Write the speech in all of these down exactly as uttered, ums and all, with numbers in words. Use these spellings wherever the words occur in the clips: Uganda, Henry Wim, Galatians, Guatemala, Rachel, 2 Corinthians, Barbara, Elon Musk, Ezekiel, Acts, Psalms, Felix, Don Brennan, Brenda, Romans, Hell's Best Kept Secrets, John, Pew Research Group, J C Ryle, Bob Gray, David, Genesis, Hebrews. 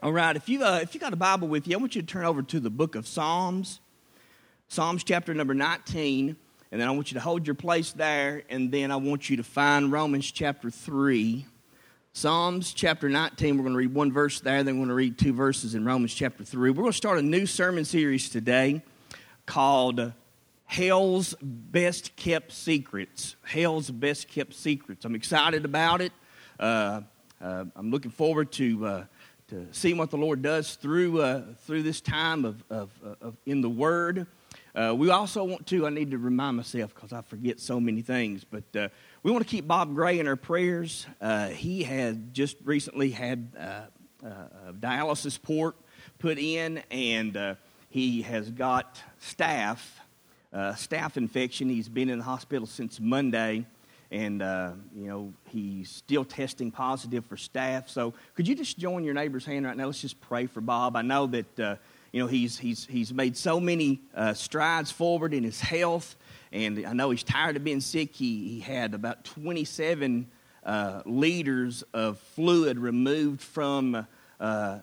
All right, if you uh, if you got a Bible with you, I want you to turn over to the book of Psalms, Psalms chapter number nineteen, and then I want you to hold your place there, and then I want you to find Romans chapter three. Psalms chapter nineteen, we're going to read one verse there, then we're going to read two verses in Romans chapter three. We're going to start a new sermon series today called Hell's Best Kept Secrets, Hell's Best Kept Secrets. I'm excited about it. Uh, uh, I'm looking forward to... Uh, to see what the Lord does through uh, through this time of, of, of in the Word. Uh, we also want to, I need to remind myself because I forget so many things, but uh, we want to keep Bob Gray in our prayers. Uh, he had just recently had uh, uh, a dialysis port put in, and uh, he has got staph, uh, staph infection. He's been in the hospital since Monday. And, uh, you know, he's still testing positive for staph. So could you just join your neighbor's hand right now? Let's just pray for Bob. I know that, uh, you know, he's he's he's made so many uh, strides forward in his health. And I know he's tired of being sick. He, he had about twenty-seven uh, liters of fluid removed from uh, uh,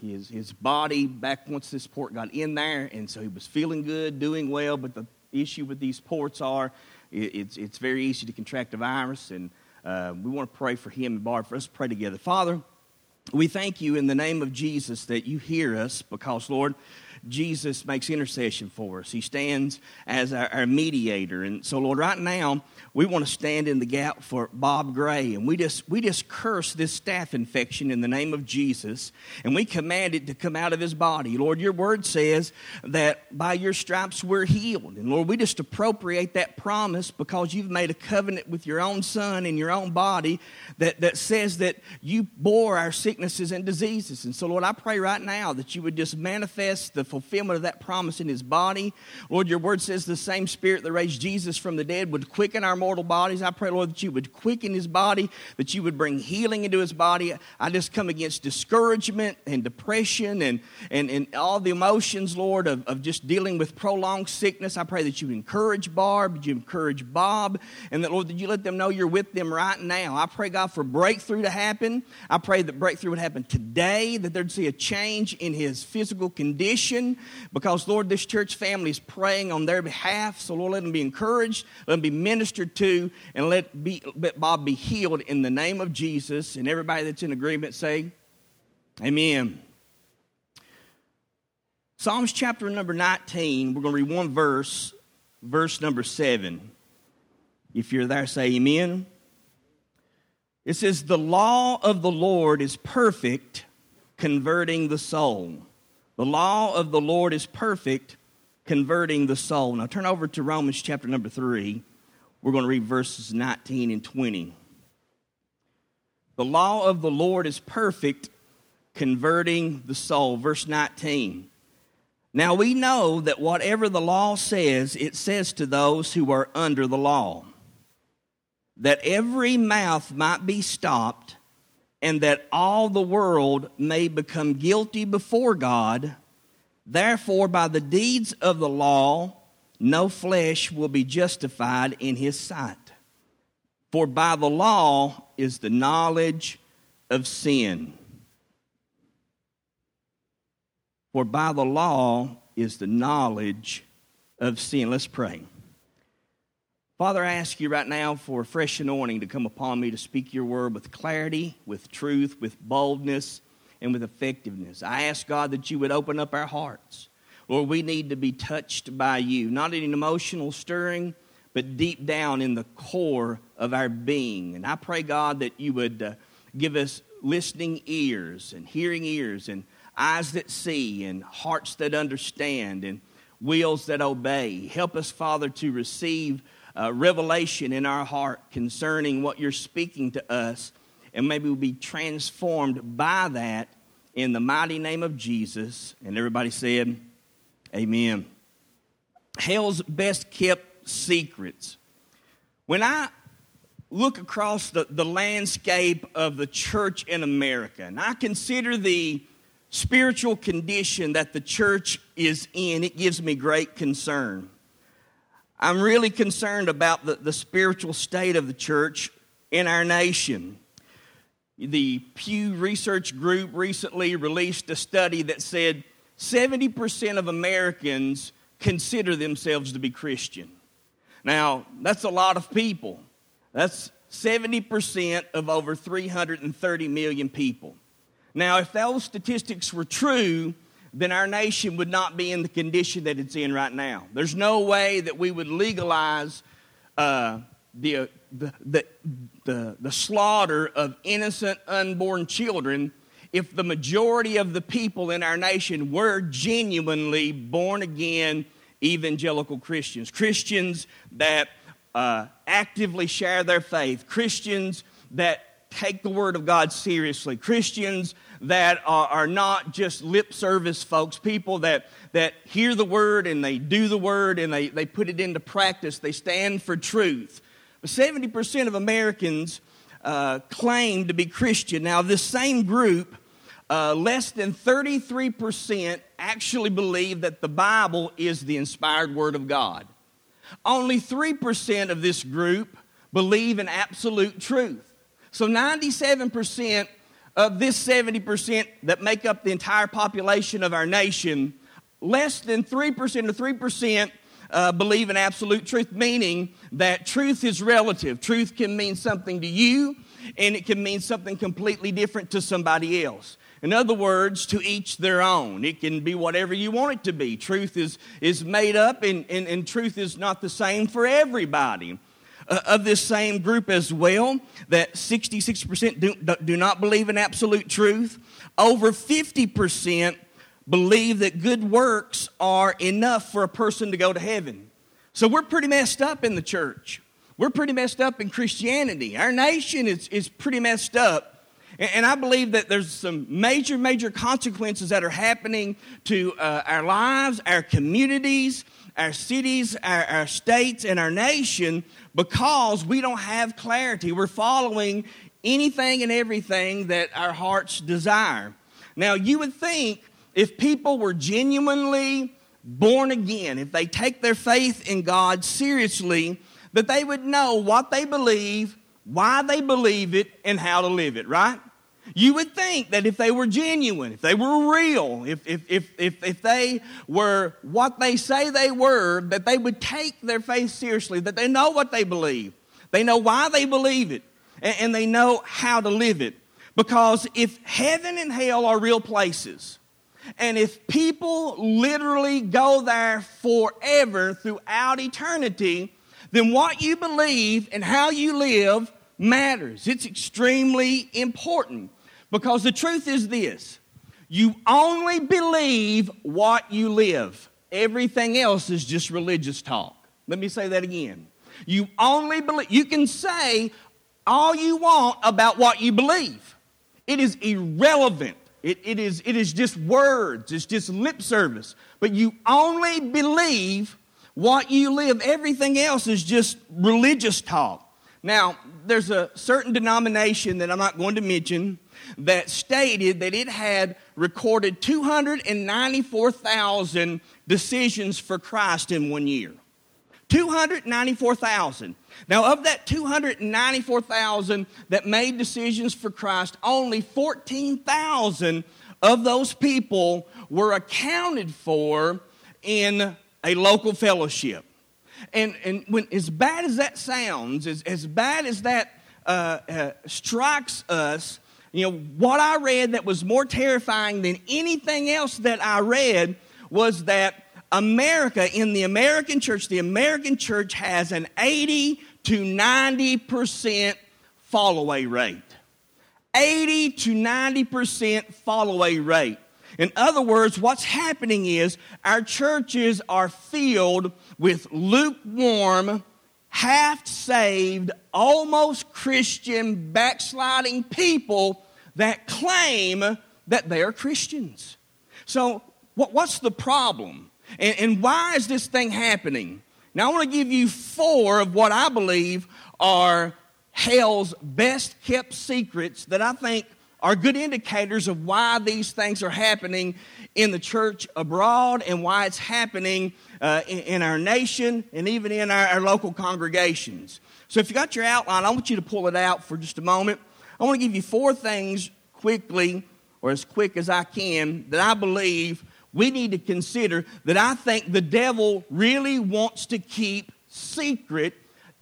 his, his body back once this port got in there. And so he was feeling good, doing well. But the issue with these ports are... It's it's very easy to contract a virus, and uh, we want to pray for him and Barbara. Let's pray together. Father, we thank you in the name of Jesus that you hear us because, Lord, Jesus makes intercession for us. He stands as our, our mediator. And so, Lord, right now, we want to stand in the gap for Bob Gray, and we just we just curse this staph infection in the name of Jesus, and we command it to come out of his body. Lord, your word says that by your stripes we're healed. And, Lord, we just appropriate that promise because you've made a covenant with your own son and your own body that, that says that you bore our sicknesses and diseases. And so, Lord, I pray right now that you would just manifest the fulfillment of that promise in his body. Lord, your word says the same spirit that raised Jesus from the dead would quicken our mortal bodies. I pray, Lord, that you would quicken his body, that you would bring healing into his body. I just come against discouragement and depression and, and, and all the emotions, Lord, of, of just dealing with prolonged sickness. I pray that you encourage Barb, that you encourage Bob, and that, Lord, that you let them know you're with them right now. I pray, God, for breakthrough to happen. I pray that breakthrough would happen today, that there'd see a change in his physical condition, because, Lord, this church family is praying on their behalf. So, Lord, let them be encouraged, let them be ministered to, and let, be, let Bob be healed in the name of Jesus. And everybody that's in agreement say, amen. Psalms chapter number nineteen, we're going to read one verse, verse number seven. If you're there, say amen. It says, the law of the Lord is perfect, converting the soul. The law of the Lord is perfect, converting the soul. Now turn over to Romans chapter number three. We're going to read verses nineteen and twenty. The law of the Lord is perfect, converting the soul. Verse nineteen. Now we know that whatever the law says, it says to those who are under the law, that every mouth might be stopped, and that all the world may become guilty before God. Therefore, by the deeds of the law, no flesh will be justified in his sight. For by the law is the knowledge of sin. For by the law is the knowledge of sin. Let's pray. Father, I ask you right now for a fresh anointing to come upon me to speak your word with clarity, with truth, with boldness, and with effectiveness. I ask, God, that you would open up our hearts. Lord, we need to be touched by you, not in an emotional stirring, but deep down in the core of our being. And I pray, God, that you would uh, give us listening ears and hearing ears and eyes that see and hearts that understand and wills that obey. Help us, Father, to receive Uh, revelation in our heart concerning what you're speaking to us, and maybe we'll be transformed by that in the mighty name of Jesus. And everybody said, amen. Hell's Best Kept Secrets. When I look across the, the landscape of the church in America, and I consider the spiritual condition that the church is in, it gives me great concern. I'm really concerned about the, the spiritual state of the church in our nation. The Pew Research Group recently released a study that said seventy percent of Americans consider themselves to be Christian. Now, that's a lot of people. That's seventy percent of over three hundred thirty million people. Now, if those statistics were true, then our nation would not be in the condition that it's in right now. There's no way that we would legalize uh, the, the, the, the, the slaughter of innocent unborn children if the majority of the people in our nation were genuinely born-again evangelical Christians, Christians that uh, actively share their faith, Christians that take the Word of God seriously, Christians that are, are not just lip service folks, people that, that hear the Word and they do the Word and they, they put it into practice, they stand for truth. But seventy percent of Americans uh, claim to be Christian. Now, this same group, uh, less than thirty-three percent actually believe that the Bible is the inspired Word of God. Only three percent of this group believe in absolute truth. So ninety-seven percent of this seventy percent that make up the entire population of our nation, less than three percent or three percent uh, believe in absolute truth, meaning that truth is relative. Truth can mean something to you, and it can mean something completely different to somebody else. In other words, to each their own. It can be whatever you want it to be. Truth is, is made up, and, and, and truth is not the same for everybody. Uh, of this same group as well, that sixty-six percent do, do not believe in absolute truth. Over fifty percent believe that good works are enough for a person to go to heaven. So we're pretty messed up in the church. We're pretty messed up in Christianity. Our nation is, is pretty messed up. And, and I believe that there's some major, major consequences that are happening to uh, our lives, our communities, our cities, our, our states, and our nation because we don't have clarity. We're following anything and everything that our hearts desire. Now, you would think if people were genuinely born again, if they take their faith in God seriously, that they would know what they believe, why they believe it, and how to live it, right? You would think that if they were genuine, if they were real, if if if if, if they were what they say they were, that they would take their faith seriously, that they know what they believe, they know why they believe it, and, and they know how to live it. Because if heaven and hell are real places, and if people literally go there forever throughout eternity, then what you believe and how you live matters. It's extremely important because the truth is this: you only believe what you live. Everything else is just religious talk. Let me say that again. You only believe. You can say all you want about what you believe. It is irrelevant. It, it is, it is just words. It's just lip service. But you only believe what you live. Everything else is just religious talk. Now, there's a certain denomination that I'm not going to mention that stated that it had recorded two hundred ninety-four thousand decisions for Christ in one year. two hundred ninety-four thousand. Now, of that two hundred ninety-four thousand that made decisions for Christ, only fourteen thousand of those people were accounted for in a local fellowship. And and when as bad as that sounds, as, as bad as that uh, uh, strikes us, you know, what I read that was more terrifying than anything else that I read was that America, in the American church, the American church has an eighty to ninety percent fall-away rate. eighty to ninety percent fall-away rate. In other words, what's happening is our churches are filled with lukewarm, half-saved, almost Christian, backsliding people that claim that they are Christians. So what, what's the problem? And, and why is this thing happening? Now, I want to give you four of what I believe are hell's best kept secrets that I think are good indicators of why these things are happening in the church abroad and why it's happening uh, in, in our nation and even in our, our local congregations. So if you got your outline, I want you to pull it out for just a moment. I want to give you four things quickly, or as quick as I can, that I believe we need to consider, that I think the devil really wants to keep secret.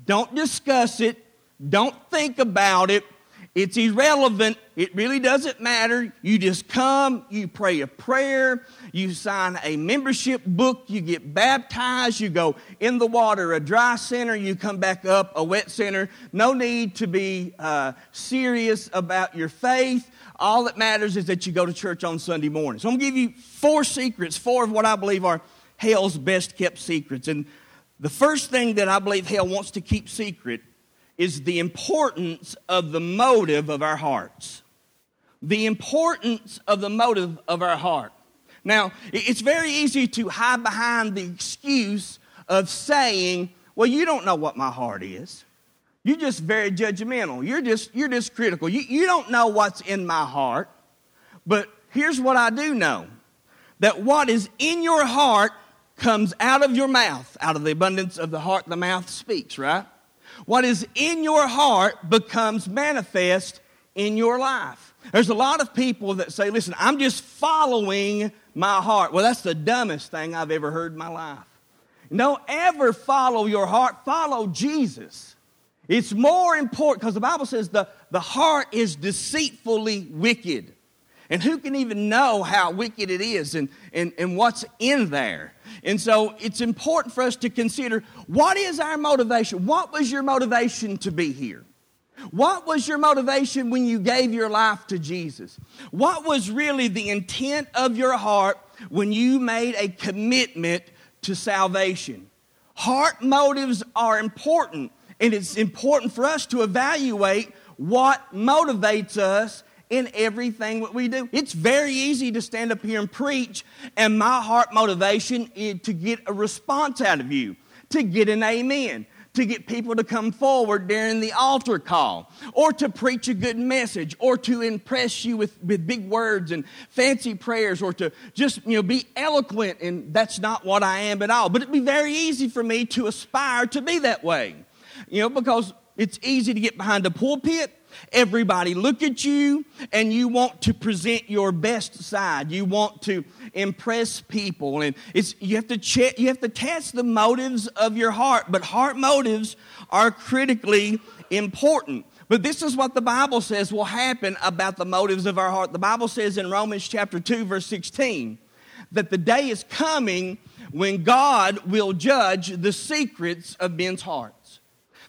Don't discuss it. Don't think about it. It's irrelevant. It really doesn't matter. You just come, you pray a prayer, you sign a membership book, you get baptized, you go in the water, a dry center, you come back up, a wet center. No need to be uh, serious about your faith. All that matters is that you go to church on Sunday morning. So I'm going to give you four secrets, four of what I believe are hell's best kept secrets. And the first thing that I believe hell wants to keep secret is the importance of the motive of our hearts. The importance of the motive of our heart. Now, it's very easy to hide behind the excuse of saying, well, you don't know what my heart is. You're just very judgmental. You're just, you're just critical. You, you don't know what's in my heart. But here's what I do know, that what is in your heart comes out of your mouth. Out of the abundance of the heart, the mouth speaks, right? What is in your heart becomes manifest in your life. There's a lot of people that say, listen, I'm just following my heart. Well, that's the dumbest thing I've ever heard in my life. Don't ever follow your heart. Follow Jesus. It's more important because the Bible says the, the heart is deceitfully wicked. And who can even know how wicked it is and, and, and what's in there? And so it's important for us to consider, what is our motivation? What was your motivation to be here? What was your motivation when you gave your life to Jesus? What was really the intent of your heart when you made a commitment to salvation? Heart motives are important, and it's important for us to evaluate what motivates us in everything that we do. It's very easy to stand up here and preach, and my heart motivation is to get a response out of you, to get an amen, to get people to come forward during the altar call, or to preach a good message, or to impress you with, with big words and fancy prayers, or to just, you know, be eloquent, and that's not what I am at all. But it'd be very easy for me to aspire to be that way, you know, because it's easy to get behind a pulpit. Everybody look at you, and you want to present your best side. You want to impress people, and it's you have to check, you have to test the motives of your heart. But heart motives are critically important. But this is what the Bible says will happen about the motives of our heart. The Bible says in Romans chapter two, verse sixteen, that the day is coming when God will judge the secrets of men's hearts.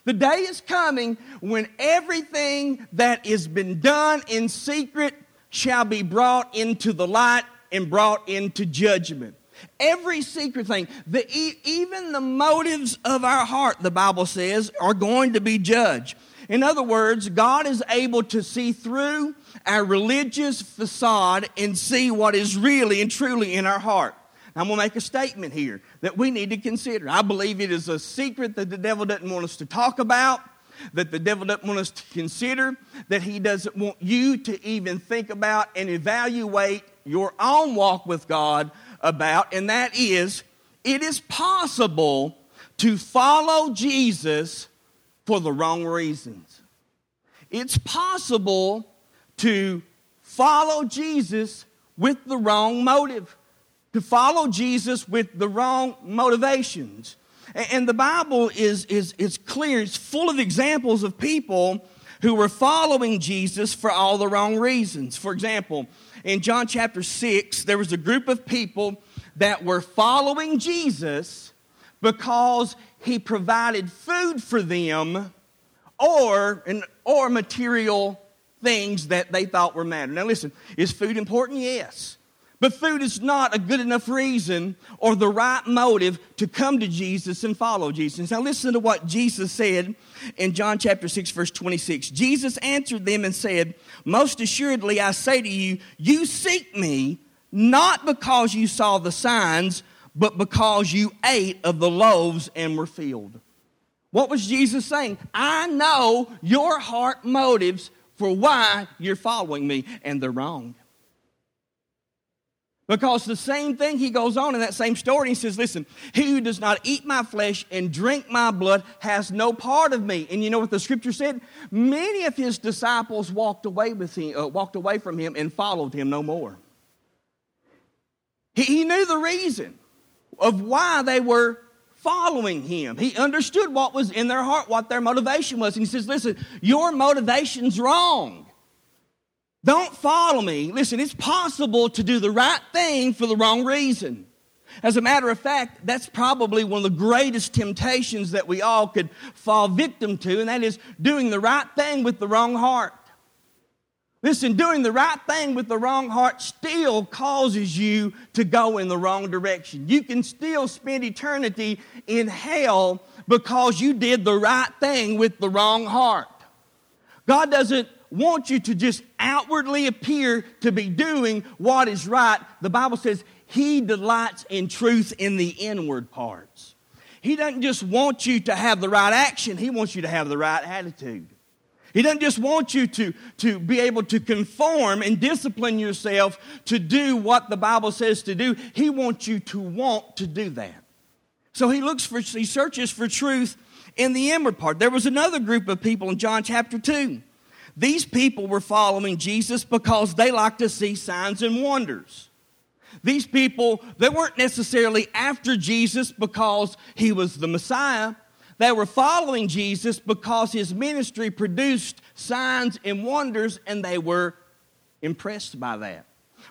The day is coming when everything that has been done in secret shall be brought into the light and brought into judgment. Every secret thing, the, even the motives of our heart, the Bible says, are going to be judged. In other words, God is able to see through our religious facade and see what is really and truly in our heart. I'm going to make a statement here that we need to consider. I believe it is a secret that the devil doesn't want us to talk about, that the devil doesn't want us to consider, that he doesn't want you to even think about and evaluate your own walk with God about, and that is, it is possible to follow Jesus for the wrong reasons. It's possible to follow Jesus with the wrong motive. To follow Jesus with the wrong motivations. And the Bible is, is, is clear. It's full of examples of people who were following Jesus for all the wrong reasons. For example, in John chapter six, there was a group of people that were following Jesus because he provided food for them or, or material things that they thought were matter. Now listen, is food important? Yes. But food is not a good enough reason or the right motive to come to Jesus and follow Jesus. Now listen to what Jesus said in John chapter six, verse twenty-six. Jesus answered them and said, most assuredly I say to you, you seek me not because you saw the signs, but because you ate of the loaves and were filled. What was Jesus saying? I know your heart motives for why you're following me, and they're wrong. Because the same thing, he goes on in that same story, he says, listen, he who does not eat my flesh and drink my blood has no part of me. And you know what the scripture said? Many of his disciples walked away with him, uh, walked away from him and followed him no more. He, he knew the reason of why they were following him. He understood what was in their heart, what their motivation was. And he says, listen, your motivation's wrong. Don't follow me. Listen, it's possible to do the right thing for the wrong reason. As a matter of fact, that's probably one of the greatest temptations that we all could fall victim to, and that is doing the right thing with the wrong heart. Listen, doing the right thing with the wrong heart still causes you to go in the wrong direction. You can still spend eternity in hell because you did the right thing with the wrong heart. God doesn't want you to just outwardly appear to be doing what is right. The Bible says he delights in truth in the inward parts. He doesn't just want you to have the right action. He wants you to have the right attitude. He doesn't just want you to, to be able to conform and discipline yourself to do what the Bible says to do. He wants you to want to do that. So he looks for, he searches for truth in the inward part. There was another group of people in John chapter two. These people were following Jesus because they liked to see signs and wonders. These people, they weren't necessarily after Jesus because he was the Messiah. They were following Jesus because his ministry produced signs and wonders, and they were impressed by that.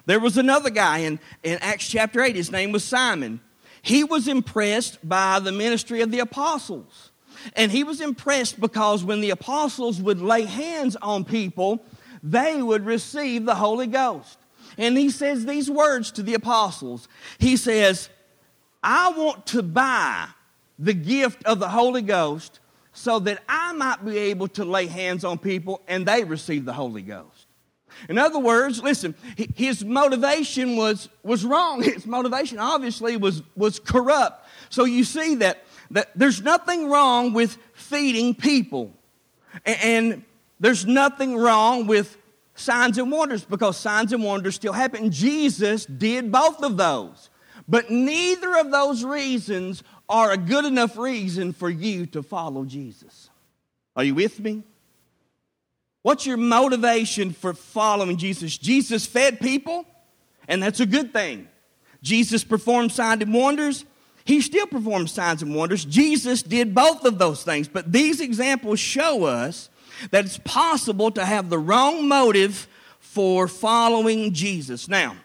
There was another guy in, in Acts chapter eight. His name was Simon. He was impressed by the ministry of the apostles. And he was impressed because when the apostles would lay hands on people, they would receive the Holy Ghost. And he says these words to the apostles. He says, I want to buy the gift of the Holy Ghost so that I might be able to lay hands on people and they receive the Holy Ghost. In other words, listen, his motivation was, was wrong. His motivation obviously was, was corrupt. So you see that That there's nothing wrong with feeding people. And there's nothing wrong with signs and wonders because signs and wonders still happen. Jesus did both of those. But neither of those reasons are a good enough reason for you to follow Jesus. Are you with me? What's your motivation for following Jesus? Jesus fed people, and that's a good thing. Jesus performed signs and wonders. He still performed signs and wonders. Jesus did both of those things. But these examples show us that it's possible to have the wrong motive for following Jesus. Now,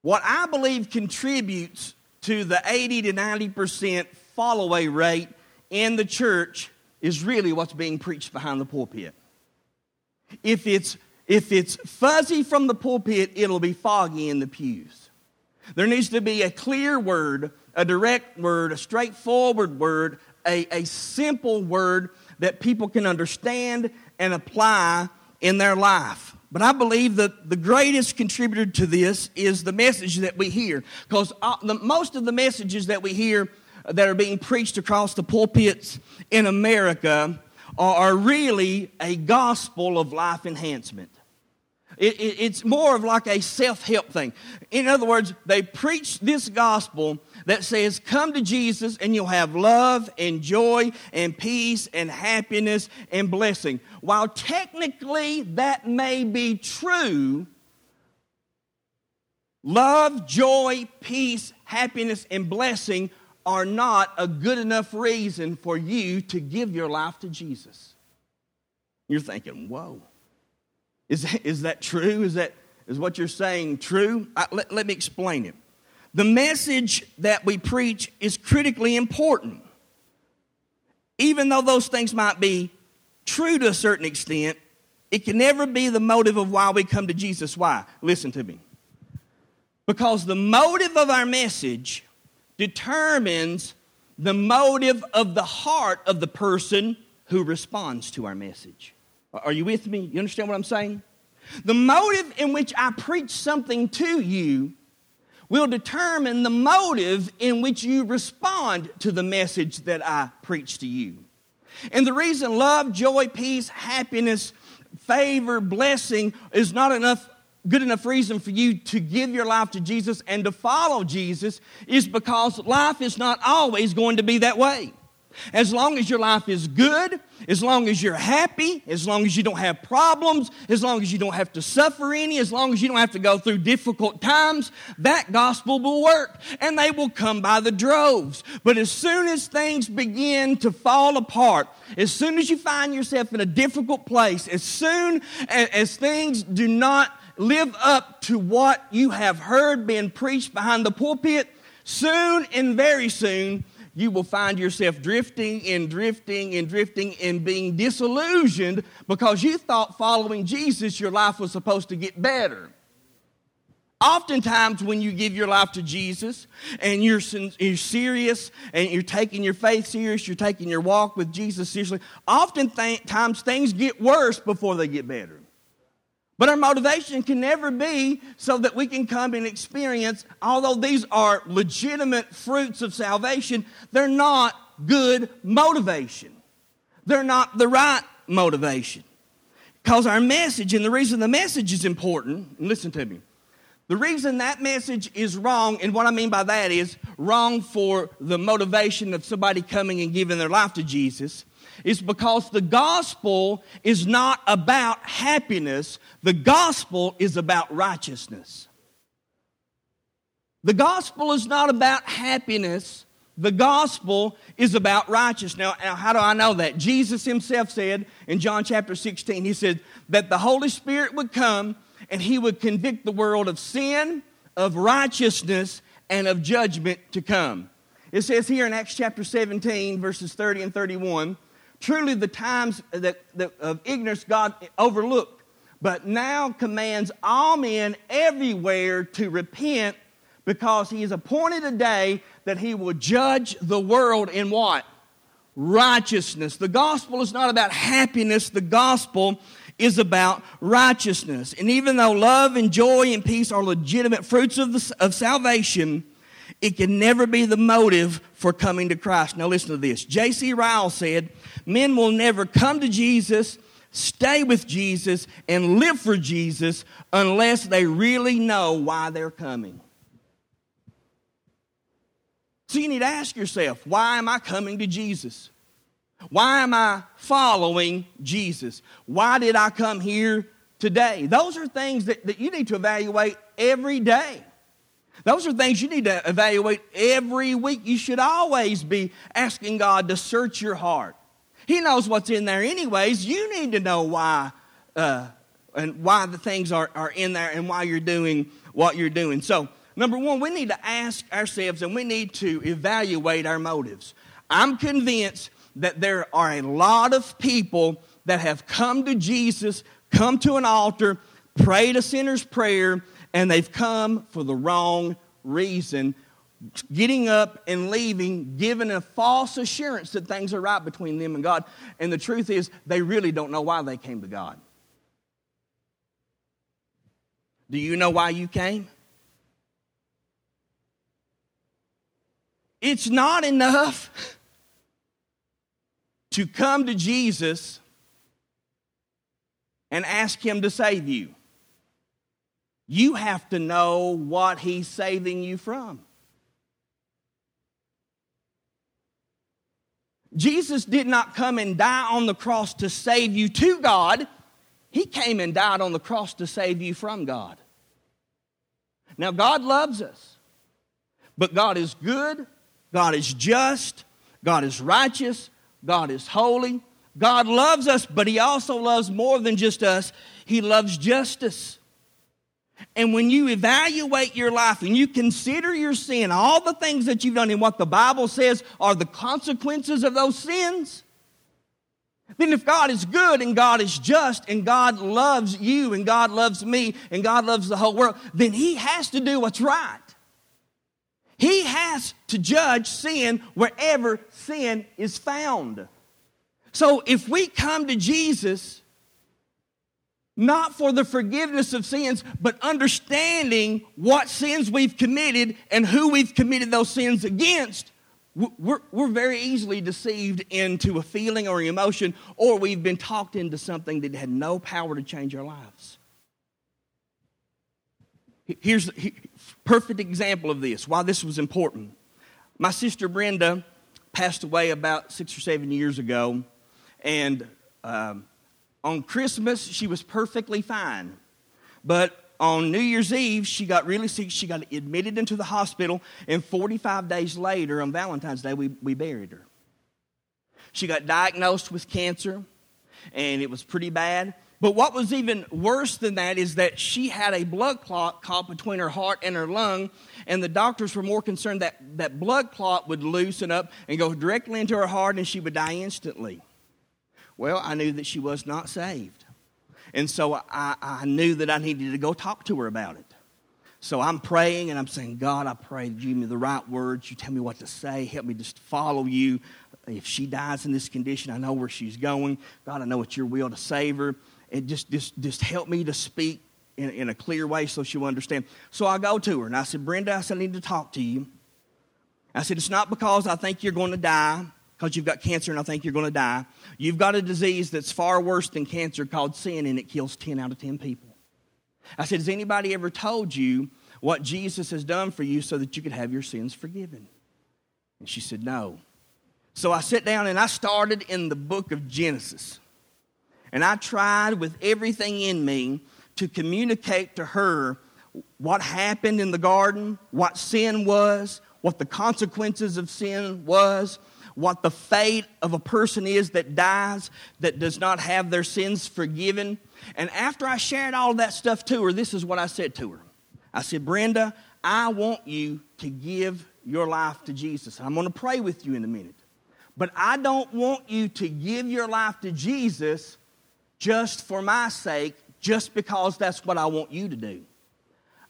what I believe contributes to the eighty to ninety percent follow-away rate in the church is really what's being preached behind the pulpit. If it's, if it's fuzzy from the pulpit, it'll be foggy in the pews. There needs to be a clear word, a direct word, a straightforward word, a, a simple word that people can understand and apply in their life. But I believe that the greatest contributor to this is the message that we hear. Because most of the messages that we hear that are being preached across the pulpits in America are really a gospel of life enhancement. It, it, it's more of like a self-help thing. In other words, they preach this gospel that says, come to Jesus and you'll have love and joy and peace and happiness and blessing. While technically that may be true, love, joy, peace, happiness, and blessing are not a good enough reason for you to give your life to Jesus. You're thinking, whoa. Is that, is that true? Is that is what you're saying true? I, let, let me explain it. The message that we preach is critically important. Even though those things might be true to a certain extent, it can never be the motive of why we come to Jesus. Why? Listen to me. Because the motive of our message determines the motive of the heart of the person who responds to our message. Are you with me? You understand what I'm saying? The motive in which I preach something to you will determine the motive in which you respond to the message that I preach to you. And the reason love, joy, peace, happiness, favor, blessing is not enough good enough reason for you to give your life to Jesus and to follow Jesus is because life is not always going to be that way. As long as your life is good, as long as you're happy, as long as you don't have problems, as long as you don't have to suffer any, as long as you don't have to go through difficult times, that gospel will work, and they will come by the droves. But as soon as things begin to fall apart, as soon as you find yourself in a difficult place, as soon as things do not live up to what you have heard being preached behind the pulpit, soon and very soon, you will find yourself drifting and drifting and drifting and being disillusioned because you thought following Jesus your life was supposed to get better. Oftentimes when you give your life to Jesus and you're, you're serious and you're taking your faith serious, you're taking your walk with Jesus seriously, oftentimes things get worse before they get better. But our motivation can never be so that we can come and experience, although these are legitimate fruits of salvation, they're not good motivation. They're not the right motivation. Because our message, and the reason the message is important, and listen to me, the reason that message is wrong, and what I mean by that is wrong for the motivation of somebody coming and giving their life to Jesus, is because the gospel is not about happiness. The gospel is about righteousness. The gospel is not about happiness. The gospel is about righteousness. Now, how do I know that? Jesus himself said in John chapter sixteen, he said that the Holy Spirit would come and he would convict the world of sin, of righteousness, and of judgment to come. It says here in Acts chapter seventeen, verses thirty and thirty-one, truly the times that, that of ignorance God overlooked, but now commands all men everywhere to repent, because he has appointed a day that he will judge the world in what? Righteousness. The gospel is not about happiness. The gospel is about righteousness. And even though love and joy and peace are legitimate fruits of, the, of salvation, it can never be the motive for coming to Christ. Now listen to this. J C Ryle said, men will never come to Jesus, stay with Jesus, and live for Jesus unless they really know why they're coming. So you need to ask yourself, why am I coming to Jesus? Why am I following Jesus? Why did I come here today? Those are things that, that you need to evaluate every day. Those are things you need to evaluate every week. You should always be asking God to search your heart. He knows what's in there anyways. You need to know why uh, and why the things are, are in there and why you're doing what you're doing. So, number one, we need to ask ourselves and we need to evaluate our motives. I'm convinced that there are a lot of people that have come to Jesus, come to an altar, prayed a sinner's prayer, and they've come for the wrong reason, getting up and leaving, giving a false assurance that things are right between them and God. And the truth is, they really don't know why they came to God. Do you know why you came? It's not enough to come to Jesus and ask him to save you. You have to know what he's saving you from. Jesus did not come and die on the cross to save you to God. He came and died on the cross to save you from God. Now, God loves us, but God is good, God is just, God is righteous, God is holy. God loves us, but he also loves more than just us. He loves justice. And when you evaluate your life and you consider your sin, all the things that you've done and what the Bible says are the consequences of those sins, then if God is good and God is just and God loves you and God loves me and God loves the whole world, then he has to do what's right. He has to judge sin wherever sin is found. So if we come to Jesus not for the forgiveness of sins, but understanding what sins we've committed and who we've committed those sins against, we're, we're very easily deceived into a feeling or an emotion, or we've been talked into something that had no power to change our lives. Here's a perfect example of this, why this was important. My sister Brenda passed away about six or seven years ago, and um, on Christmas, she was perfectly fine. But on New Year's Eve, she got really sick. She got admitted into the hospital, and forty-five days later, on Valentine's Day, we, we buried her. She got diagnosed with cancer, and it was pretty bad. But what was even worse than that is that she had a blood clot caught between her heart and her lung, and the doctors were more concerned that that blood clot would loosen up and go directly into her heart, and she would die instantly. Well, I knew that she was not saved, and so I, I knew that I needed to go talk to her about it. So I'm praying, and I'm saying, God, I pray that you give me the right words. You tell me what to say. Help me just follow you. If she dies in this condition, I know where she's going. God, I know it's your will to save her. And just, just, just help me to speak in, in a clear way so she'll understand. So I go to her, and I said, Brenda, I said, I need to talk to you. I said, it's not because I think you're going to die, because you've got cancer and I think you're going to die. You've got a disease that's far worse than cancer called sin, and it kills ten out of ten people. I said, has anybody ever told you what Jesus has done for you so that you could have your sins forgiven? And she said, no. So I sat down, and I started in the book of Genesis. And I tried with everything in me to communicate to her what happened in the garden, what sin was, what the consequences of sin was, what the fate of a person is that dies, that does not have their sins forgiven. And after I shared all that stuff to her, this is what I said to her. I said, Brenda, I want you to give your life to Jesus. I'm going to pray with you in a minute. But I don't want you to give your life to Jesus just for my sake, just because that's what I want you to do.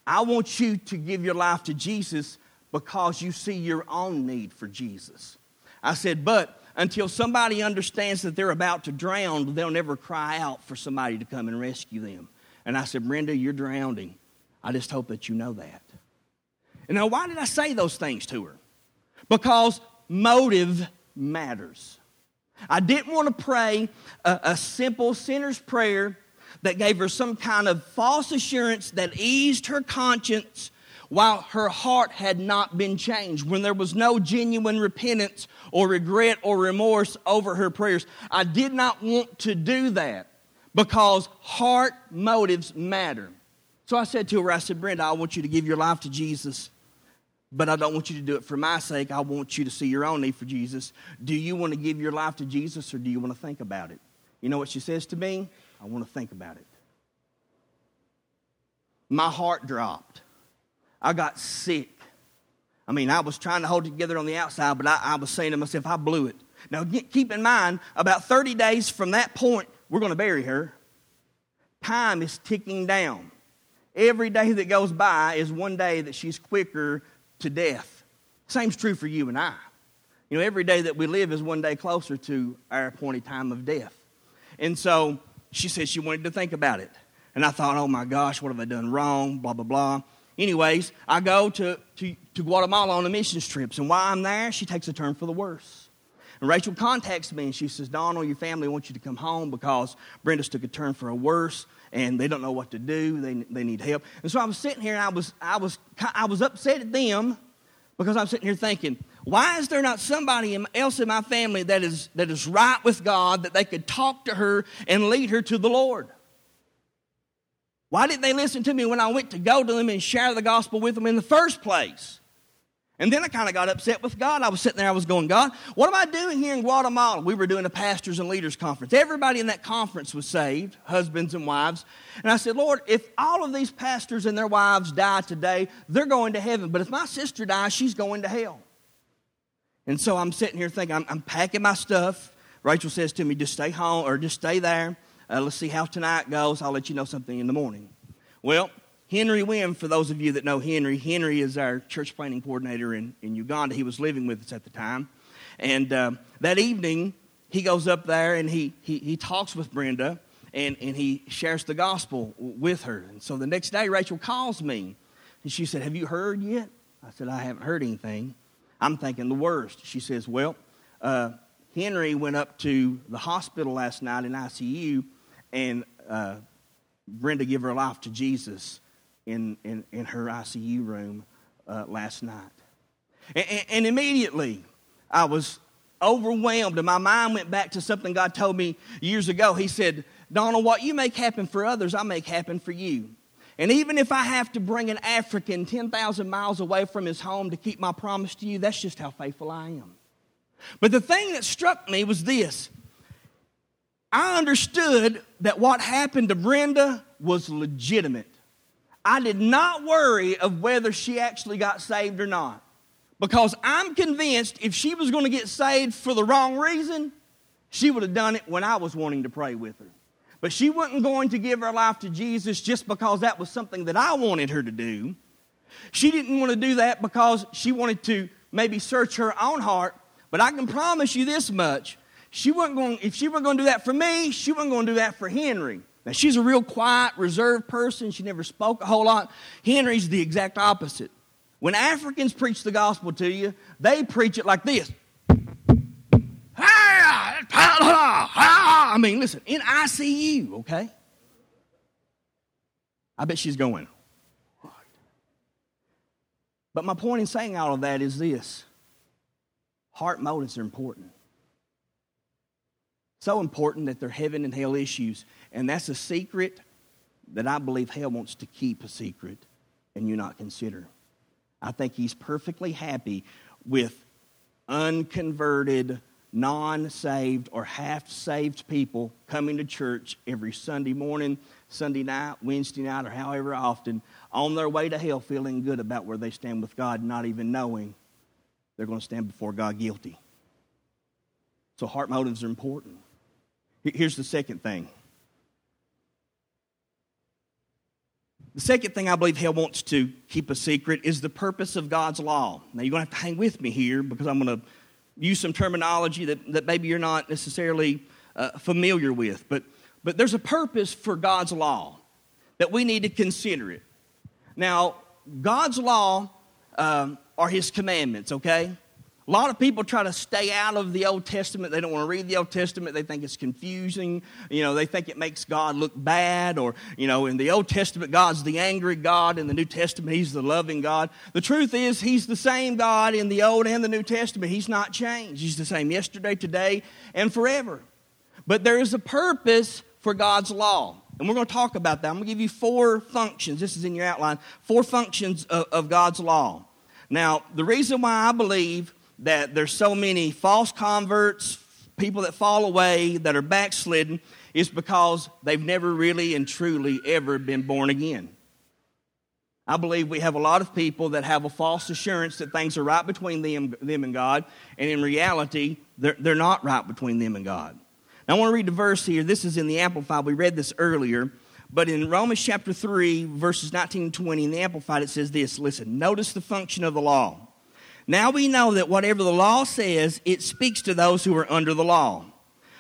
I want you to give your life to Jesus because you see your own need for Jesus. I said, but until somebody understands that they're about to drown, they'll never cry out for somebody to come and rescue them. And I said, Brenda, you're drowning. I just hope that you know that. And now, why did I say those things to her? Because motive matters. I didn't want to pray a, a simple sinner's prayer that gave her some kind of false assurance that eased her conscience while her heart had not been changed, when there was no genuine repentance or regret or remorse over her prayers. I did not want to do that because heart motives matter. So I said to her, I said, Brenda, I want you to give your life to Jesus, but I don't want you to do it for my sake. I want you to see your own need for Jesus. Do you want to give your life to Jesus, or do you want to think about it? You know what she says to me? I want to think about it. My heart dropped. I got sick. I mean, I was trying to hold it together on the outside, but I, I was saying to myself, I blew it. Now, get, keep in mind, about thirty days from that point, we're going to bury her. Time is ticking down. Every day that goes by is one day that she's quicker to death. Same's true for you and I. You know, every day that we live is one day closer to our appointed time of death. And so she said she wanted to think about it. And I thought, oh my gosh, what have I done wrong, blah, blah, blah. Anyways, I go to, to, to Guatemala on a missions trip, and while I'm there, she takes a turn for the worse. And Rachel contacts me, and she says, Donald, your family wants you to come home because Brenda's took a turn for a worse, and they don't know what to do. They they need help. And so I was sitting here, and I was I was I was upset at them because I'm sitting here thinking, why is there not somebody else in my family that is that is right with God, that they could talk to her and lead her to the Lord? Why didn't they listen to me when I went to go to them and share the gospel with them in the first place? And then I kind of got upset with God. I was sitting there, I was going, God, what am I doing here in Guatemala? We were doing a pastors and leaders conference. Everybody in that conference was saved, husbands and wives. And I said, Lord, if all of these pastors and their wives die today, they're going to heaven. But if my sister dies, she's going to hell. And so I'm sitting here thinking, I'm, I'm packing my stuff. Rachel says to me, just stay home or just stay there. Uh, let's see how tonight goes. I'll let you know something in the morning. Well, Henry Wim, for those of you that know Henry, Henry is our church planning coordinator in, in Uganda. He was living with us at the time. And uh, that evening, he goes up there, and he he, he talks with Brenda, and, and he shares the gospel with her. And so the next day, Rachel calls me, and she said, have you heard yet? I said, I haven't heard anything. I'm thinking the worst. She says, well, uh, Henry went up to the hospital last night in I C U, and uh, Brenda gave her life to Jesus in, in, in her I C U room uh, last night. And, and immediately, I was overwhelmed, and my mind went back to something God told me years ago. He said, Donald, what you make happen for others, I make happen for you. And even if I have to bring an African ten thousand miles away from his home to keep my promise to you, that's just how faithful I am. But the thing that struck me was this. I understood that what happened to Brenda was legitimate. I did not worry of whether she actually got saved or not. Because I'm convinced if she was going to get saved for the wrong reason, she would have done it when I was wanting to pray with her. But she wasn't going to give her life to Jesus just because that was something that I wanted her to do. She didn't want to do that because she wanted to maybe search her own heart. But I can promise you this much. She wasn't going, if she wasn't going to do that for me, she wasn't going to do that for Henry. Now, she's a real quiet, reserved person. She never spoke a whole lot. Henry's the exact opposite. When Africans preach the gospel to you, they preach it like this. I mean, listen, in I C U, okay? I bet she's going, what? But my point in saying all of that is this. Heart motives are important. So important that they're heaven and hell issues. And that's a secret that I believe hell wants to keep a secret and you not consider. I think he's perfectly happy with unconverted, non-saved, or half-saved people coming to church every Sunday morning, Sunday night, Wednesday night, or however often, on their way to hell feeling good about where they stand with God, not even knowing they're going to stand before God guilty. So heart motives are important. Here's the second thing. The second thing I believe hell wants to keep a secret is the purpose of God's law. Now, you're going to have to hang with me here because I'm going to use some terminology that, that maybe you're not necessarily uh, familiar with. But, but there's a purpose for God's law that we need to consider it. Now, God's law um, are his commandments, okay? A lot of people try to stay out of the Old Testament. They don't want to read the Old Testament. They think it's confusing. You know, they think it makes God look bad. Or, you know, in the Old Testament, God's the angry God. In the New Testament, he's the loving God. The truth is, he's the same God in the Old and the New Testament. He's not changed. He's the same yesterday, today, and forever. But there is a purpose for God's law. And we're going to talk about that. I'm going to give you four functions. This is in your outline. Four functions of, of God's law. Now, the reason why I believe that there's so many false converts, people that fall away, that are backslidden, is because they've never really and truly ever been born again. I believe we have a lot of people that have a false assurance that things are right between them, them and God, and in reality, they're, they're not right between them and God. Now, I want to read the verse here. This is in the Amplified. We read this earlier. But in Romans chapter three, verses nineteen and twenty, in the Amplified, it says this. Listen, notice the function of the law. Now we know that whatever the law says, it speaks to those who are under the law,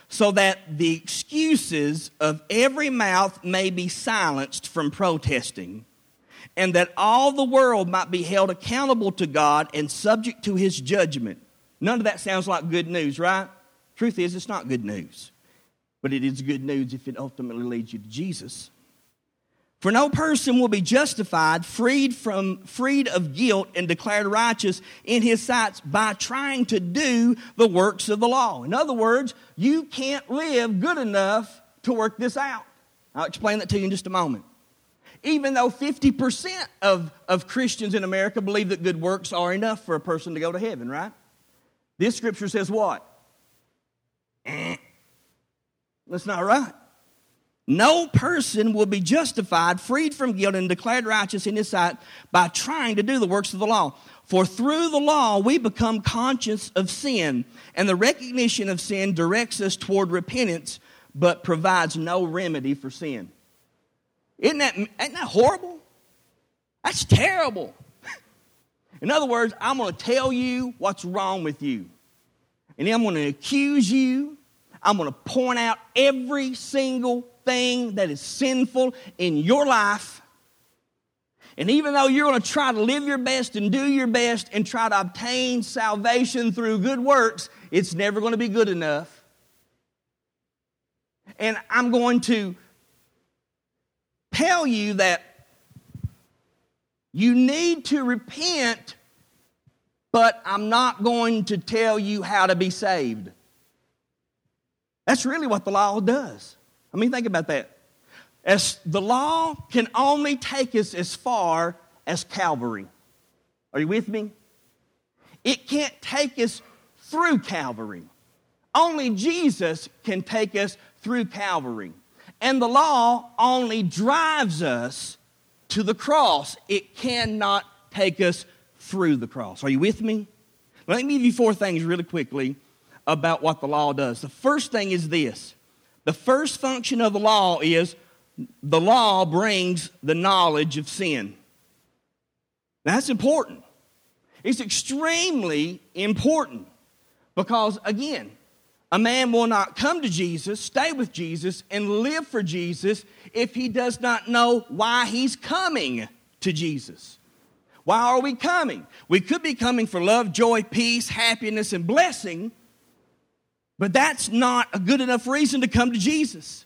so that the excuses of every mouth may be silenced from protesting, and that all the world might be held accountable to God and subject to his judgment. None of that sounds like good news, right? Truth is, it's not good news. But it is good news if it ultimately leads you to Jesus. For no person will be justified, freed from, freed of guilt, and declared righteous in his sight by trying to do the works of the law. In other words, you can't live good enough to work this out. I'll explain that to you in just a moment. Even though fifty percent of, of Christians in America believe that good works are enough for a person to go to heaven, right? This scripture says what? Eh, that's not right. No person will be justified, freed from guilt, and declared righteous in his sight by trying to do the works of the law. For through the law we become conscious of sin, and the recognition of sin directs us toward repentance, but provides no remedy for sin. Isn't that, isn't that horrible? That's terrible. In other words, I'm going to tell you what's wrong with you, and then I'm going to accuse you. I'm going to point out every single thing that is sinful in your life. And even though you're going to try to live your best and do your best and try to obtain salvation through good works, it's never going to be good enough. And I'm going to tell you that You need to repent, but I'm not going to tell you how to be saved. That's really what the law does. I mean, think about that. As the law can only take us as far as Calvary. Are you with me? It can't take us through Calvary. Only Jesus can take us through Calvary. And the law only drives us to the cross. It cannot take us through the cross. Are you with me? Let me give you four things really quickly about what the law does. The first thing is this. The first function of the law is the law brings the knowledge of sin. Now, that's important. It's extremely important because, again, a man will not come to Jesus, stay with Jesus, and live for Jesus if he does not know why he's coming to Jesus. Why are we coming? We could be coming for love, joy, peace, happiness, and blessing, but that's not a good enough reason to come to Jesus.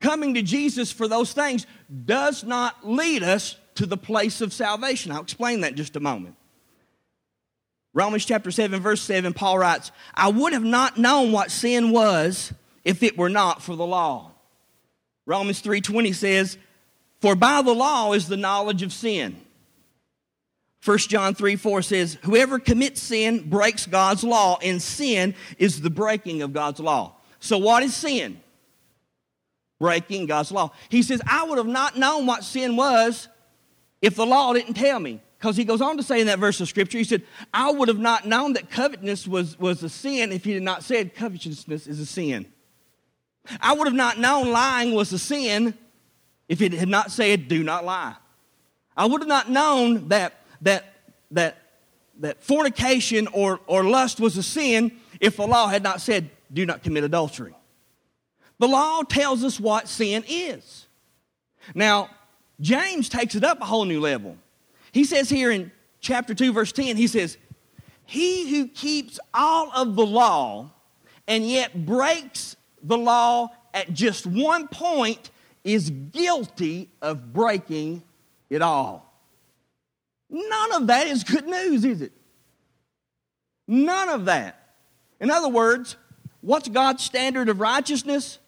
Coming to Jesus for those things does not lead us to the place of salvation. I'll explain that in just a moment. Romans chapter seven, verse seven, Paul writes, I would have not known what sin was if it were not for the law. Romans three twenty says, for by the law is the knowledge of sin. First John three four says, whoever commits sin breaks God's law, and sin is the breaking of God's law. So what is sin? Breaking God's law. He says, I would have not known what sin was if the law didn't tell me. Because he goes on to say in that verse of Scripture, he said, I would have not known that covetousness was, was a sin if he had not said covetousness is a sin. I would have not known lying was a sin if it had not said, do not lie. I would have not known that that that that fornication or, or lust was a sin if the law had not said, do not commit adultery. The law tells us what sin is. Now, James takes it up a whole new level. He says here in chapter two, verse ten, he says, he who keeps all of the law and yet breaks the law at just one point is guilty of breaking it all. None of that is good news, is it? None of that. In other words, what's God's standard of righteousness?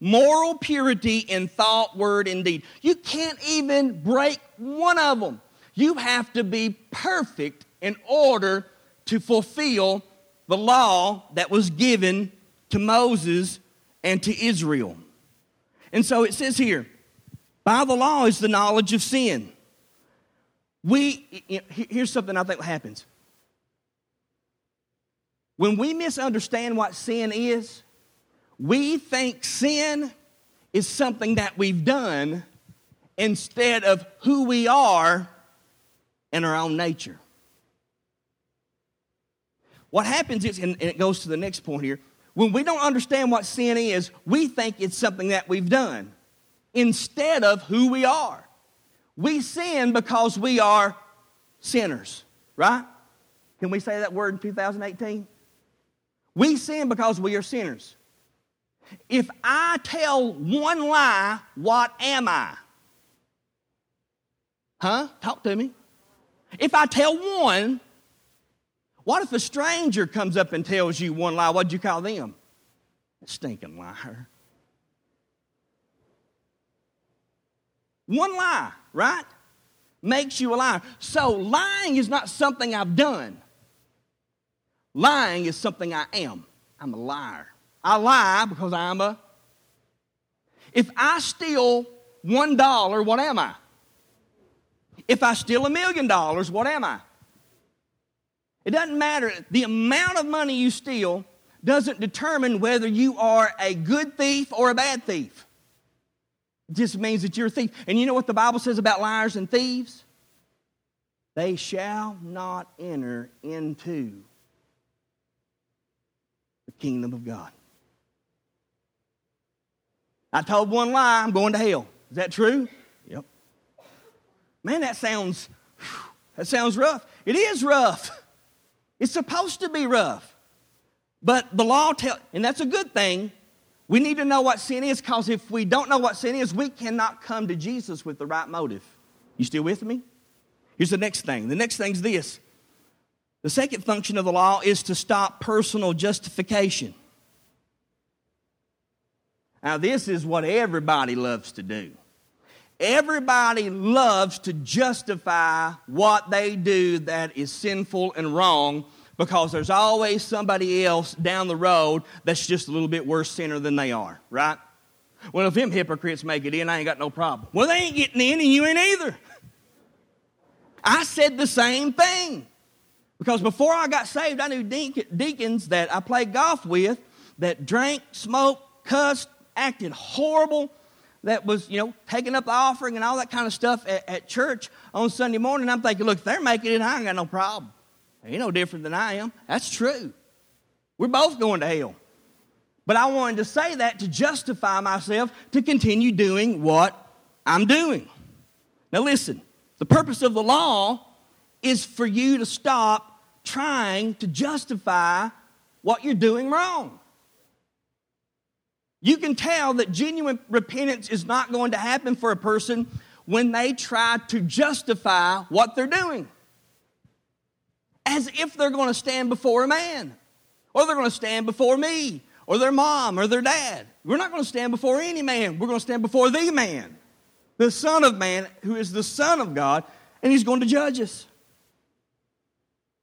Moral purity in thought, word, and deed. You can't even break one of them. You have to be perfect in order to fulfill the law that was given to Moses and to Israel. And so it says here, by the law is the knowledge of sin. We, you know, here's something I think happens. When we misunderstand what sin is, we think sin is something that we've done instead of who we are and our own nature. What happens is, and it goes to the next point here, when we don't understand what sin is, we think it's something that we've done instead of who we are. We sin because we are sinners, right? Can we say that word in two thousand eighteen? We sin because we are sinners. If I tell one lie, what am I? Huh? Talk to me. If I tell one, what if a stranger comes up and tells you one lie? What'd you call them? A stinking liar. One lie, right? Makes you a liar. So lying is not something I've done. Lying is something I am. I'm a liar. I lie because I'm a... If I steal one dollar, what am I? If I steal a million dollars, what am I? It doesn't matter. The amount of money you steal doesn't determine whether you are a good thief or a bad thief. It just means that you're a thief. And you know what the Bible says about liars and thieves? They shall not enter into the kingdom of God. I told one lie, I'm going to hell. Is that true? Yep. Man, that sounds, that sounds rough. It is rough. It's supposed to be rough. But the law tells, and that's a good thing. We need to know what sin is, because if we don't know what sin is, we cannot come to Jesus with the right motive. You still with me? Here's the next thing. The next thing's this. The second function of the law is to stop personal justification. Now, this is what everybody loves to do. Everybody loves to justify what they do that is sinful and wrong, because there's always somebody else down the road that's just a little bit worse sinner than they are, right? Well, if them hypocrites make it in, I ain't got no problem. Well, they ain't getting in, and you ain't either. I said the same thing. Because before I got saved, I knew deacons that I played golf with that drank, smoked, cussed, acted horrible, that was, you know, taking up the offering and all that kind of stuff at, at church on Sunday morning. I'm thinking, look, if they're making it, I ain't got no problem. Ain't no different than I am. That's true. We're both going to hell. But I wanted to say that to justify myself to continue doing what I'm doing. Now listen, the purpose of the law is for you to stop trying to justify what you're doing wrong. You can tell that genuine repentance is not going to happen for a person when they try to justify what they're doing, as if they're going to stand before a man, or they're going to stand before me, or their mom, or their dad. We're not going to stand before any man. We're going to stand before the man, the Son of Man, who is the Son of God, and he's going to judge us.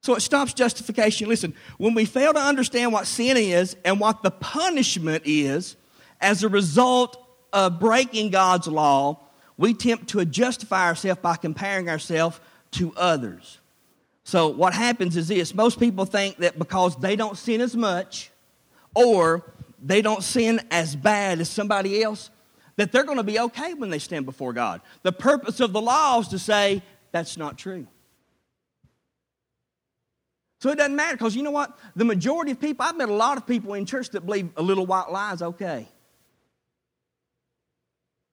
So it stops justification. Listen, when we fail to understand what sin is and what the punishment is as a result of breaking God's law, we attempt to justify ourselves by comparing ourselves to others. So what happens is this. Most people think that because they don't sin as much, or they don't sin as bad as somebody else, that they're going to be okay when they stand before God. The purpose of the law is to say that's not true. So it doesn't matter, because you know what? The majority of people, I've met a lot of people in church that believe a little white lie is okay.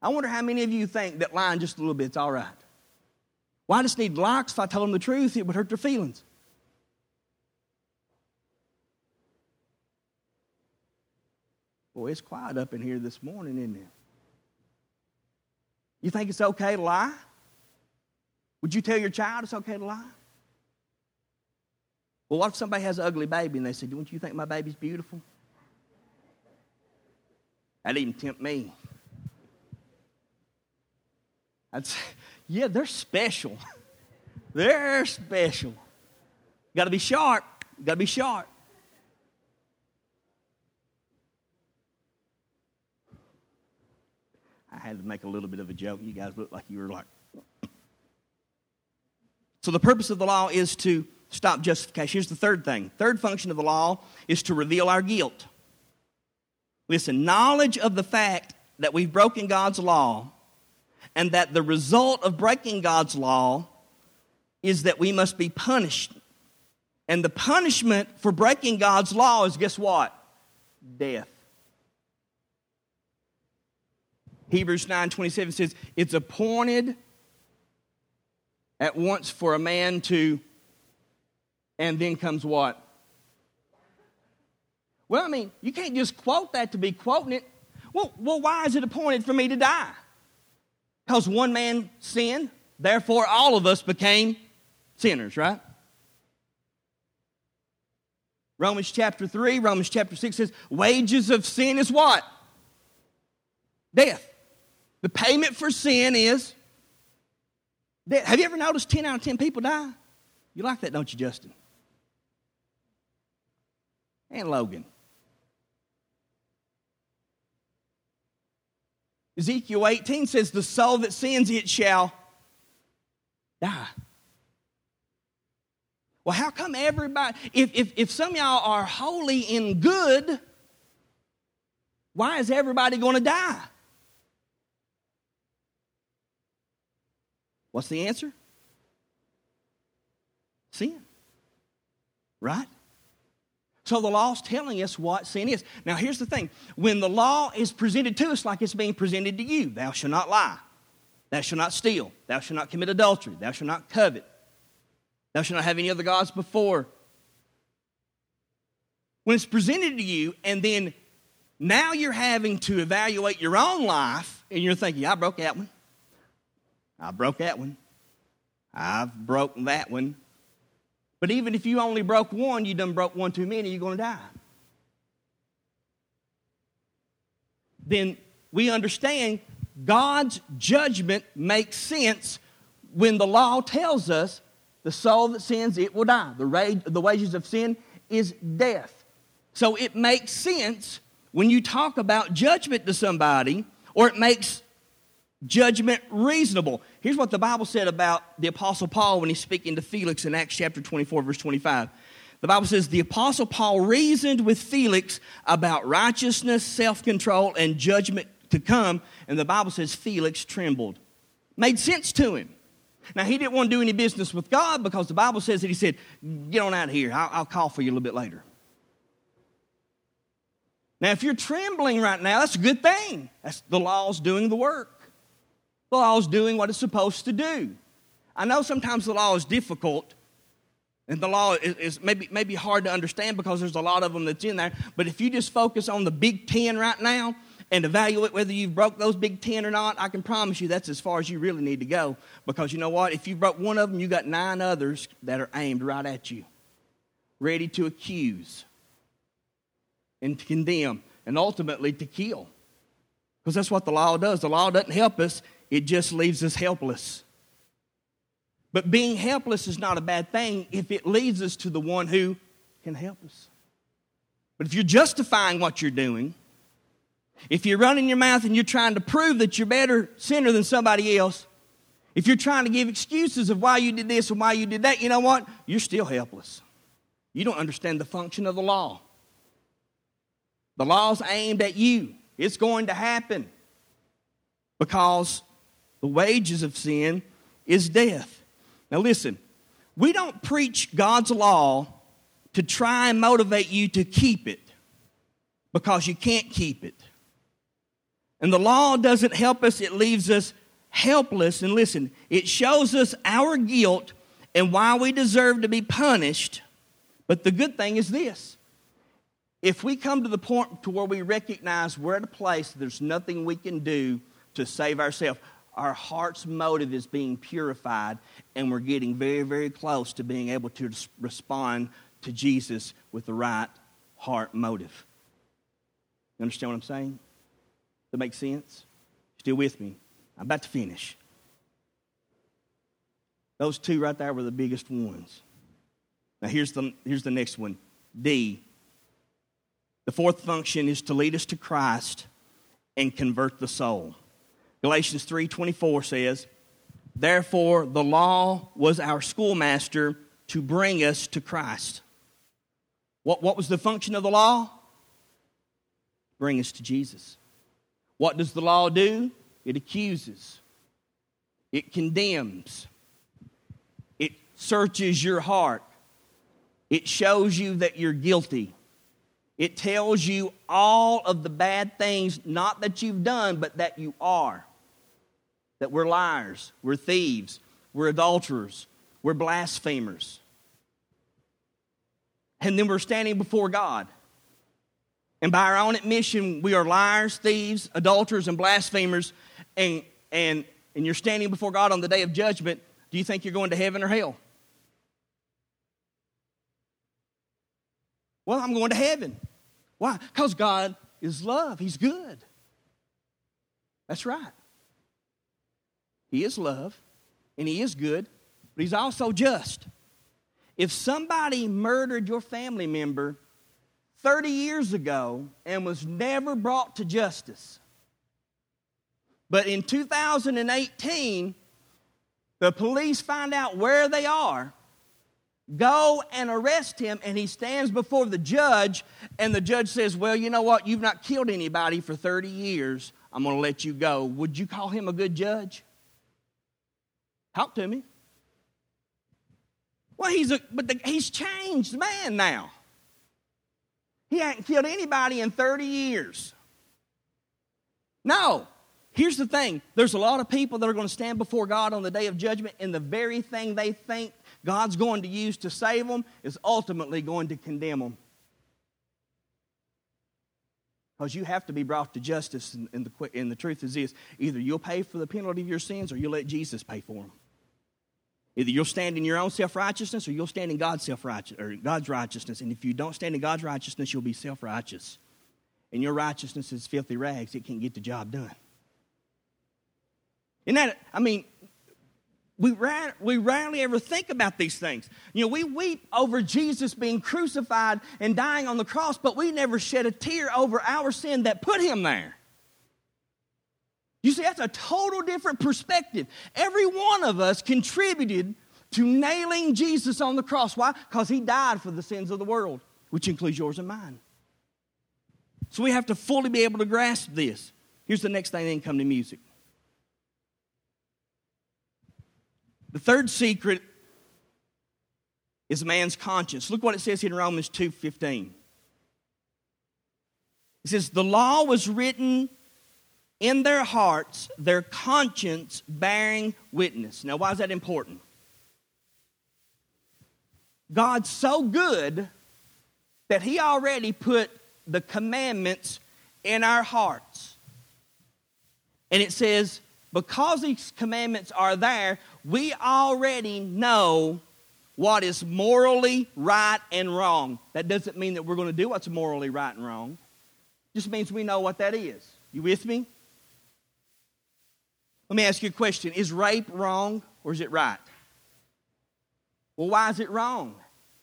I wonder how many of you think that lying just a little bit's all right. Well, I just need to lie, because if I told them the truth, it would hurt their feelings. Boy, it's quiet up in here this morning, isn't it? You think it's okay to lie? Would you tell your child it's okay to lie? Well, what if somebody has an ugly baby and they say, don't you think my baby's beautiful? That'd even tempt me. I'd say, yeah, they're special. They're special. Got to be sharp. Got to be sharp. I had to make a little bit of a joke. You guys look like you were like. So the purpose of the law is to stop justification. Here's the third thing. Third function of the law is to reveal our guilt. Listen, knowledge of the fact that we've broken God's law and that the result of breaking God's law is that we must be punished. And the punishment for breaking God's law is, guess what? Death. Hebrews nine twenty-seven says, it's appointed at once for a man to... And then comes what? Well, I mean, you can't just quote that to be quoting it. Well, well, why is it appointed for me to die? Because one man sinned, therefore all of us became sinners, right? Romans chapter three, Romans chapter six says, wages of sin is what? Death. The payment for sin is death. Have you ever noticed ten out of ten people die? You like that, don't you, Justin? And Logan. Ezekiel eighteen says, the soul that sins, it shall die. Well, how come everybody, if, if, if some of y'all are holy and good, why is everybody going to die? What's the answer? Sin. Right? So the law's telling us what sin is. Now, here's the thing. When the law is presented to us like it's being presented to you, thou shalt not lie, thou shalt not steal, thou shalt not commit adultery, thou shalt not covet, thou shalt not have any other gods before. When it's presented to you, and then now you're having to evaluate your own life, and you're thinking, I broke that one. I broke that one. I've broken that one. But even if you only broke one, you done broke one too many, you're going to die. Then we understand God's judgment makes sense when the law tells us the soul that sins, it will die. The, rage, the wages of sin is death. So it makes sense when you talk about judgment to somebody, or it makes judgment reasonable. Here's what the Bible said about the Apostle Paul when he's speaking to Felix in Acts chapter twenty-four, verse twenty-five. The Bible says, the Apostle Paul reasoned with Felix about righteousness, self-control, and judgment to come. And the Bible says Felix trembled. Made sense to him. Now, he didn't want to do any business with God because the Bible says that he said, get on out of here. I'll, I'll call for you a little bit later. Now, if you're trembling right now, that's a good thing. That's the law's doing the work. The law is doing what it's supposed to do. I know sometimes the law is difficult, and the law is, is maybe, maybe hard to understand because there's a lot of them that's in there, but if you just focus on the Big Ten right now and evaluate whether you've broke those Big Ten or not, I can promise you that's as far as you really need to go, because you know what? If you broke one of them, you got nine others that are aimed right at you, ready to accuse and to condemn and ultimately to kill, because that's what the law does. The law doesn't help us. It just leaves us helpless. But being helpless is not a bad thing if it leads us to the one who can help us. But if you're justifying what you're doing, if you're running your mouth and you're trying to prove that you're a better sinner than somebody else, if you're trying to give excuses of why you did this and why you did that, you know what? You're still helpless. You don't understand the function of the law. The law's aimed at you. It's going to happen because the wages of sin is death. Now listen, we don't preach God's law to try and motivate you to keep it, because you can't keep it. And the law doesn't help us, it leaves us helpless. And listen, it shows us our guilt and why we deserve to be punished. But the good thing is this: if we come to the point to where we recognize we're at a place there's nothing we can do to save ourselves, our heart's motive is being purified, and we're getting very, very close to being able to respond to Jesus with the right heart motive. You understand what I'm saying? Does that make sense? Still with me? I'm about to finish. Those two right there were the biggest ones. Now here's the, here's the next one, D. The fourth function is to lead us to Christ and convert the soul. Galatians three twenty-four says, therefore the law was our schoolmaster to bring us to Christ. What, what was the function of the law? Bring us to Jesus. What does the law do? It accuses. It condemns. It searches your heart. It shows you that you're guilty. It tells you all of the bad things, not that you've done, but that you are. That we're liars, we're thieves, we're adulterers, we're blasphemers. And then we're standing before God. And by our own admission, we are liars, thieves, adulterers, and blasphemers. And, and, and you're standing before God on the day of judgment. Do you think you're going to heaven or hell? Well, I'm going to heaven. Why? Because God is love. He's good. That's right. He is love, and He is good, but He's also just. If somebody murdered your family member thirty years ago and was never brought to justice, but in two thousand eighteen, the police find out where they are, go and arrest him, and he stands before the judge, and the judge says, well, you know what? You've not killed anybody for thirty years. I'm going to let you go. Would you call him a good judge? Talk to me. Well, he's a, but the, he's changed man now. He hadn't killed anybody in thirty years. No. Here's the thing. There's a lot of people that are going to stand before God on the day of judgment, and the very thing they think God's going to use to save them is ultimately going to condemn them. Because you have to be brought to justice, and, and, the, and the truth is this: either you'll pay for the penalty of your sins or you'll let Jesus pay for them. Either you'll stand in your own self-righteousness or you'll stand in God's self-righteous or God's righteousness. And if you don't stand in God's righteousness, you'll be self-righteous. And your righteousness is filthy rags. It can't get the job done. And that, I mean, we rarely, we rarely ever think about these things. You know, we weep over Jesus being crucified and dying on the cross, but we never shed a tear over our sin that put him there. You see, that's a total different perspective. Every one of us contributed to nailing Jesus on the cross. Why? Because he died for the sins of the world, which includes yours and mine. So we have to fully be able to grasp this. Here's the next thing, then come to music. The third secret is man's conscience. Look what it says here in Romans two fifteen. It says, the law was written in their hearts, their conscience bearing witness. Now, why is that important? God's so good that he already put the commandments in our hearts. And it says, because these commandments are there, we already know what is morally right and wrong. That doesn't mean that we're going to do what's morally right and wrong. It just means we know what that is. You with me? Let me ask you a question. Is rape wrong or is it right? Well, why is it wrong?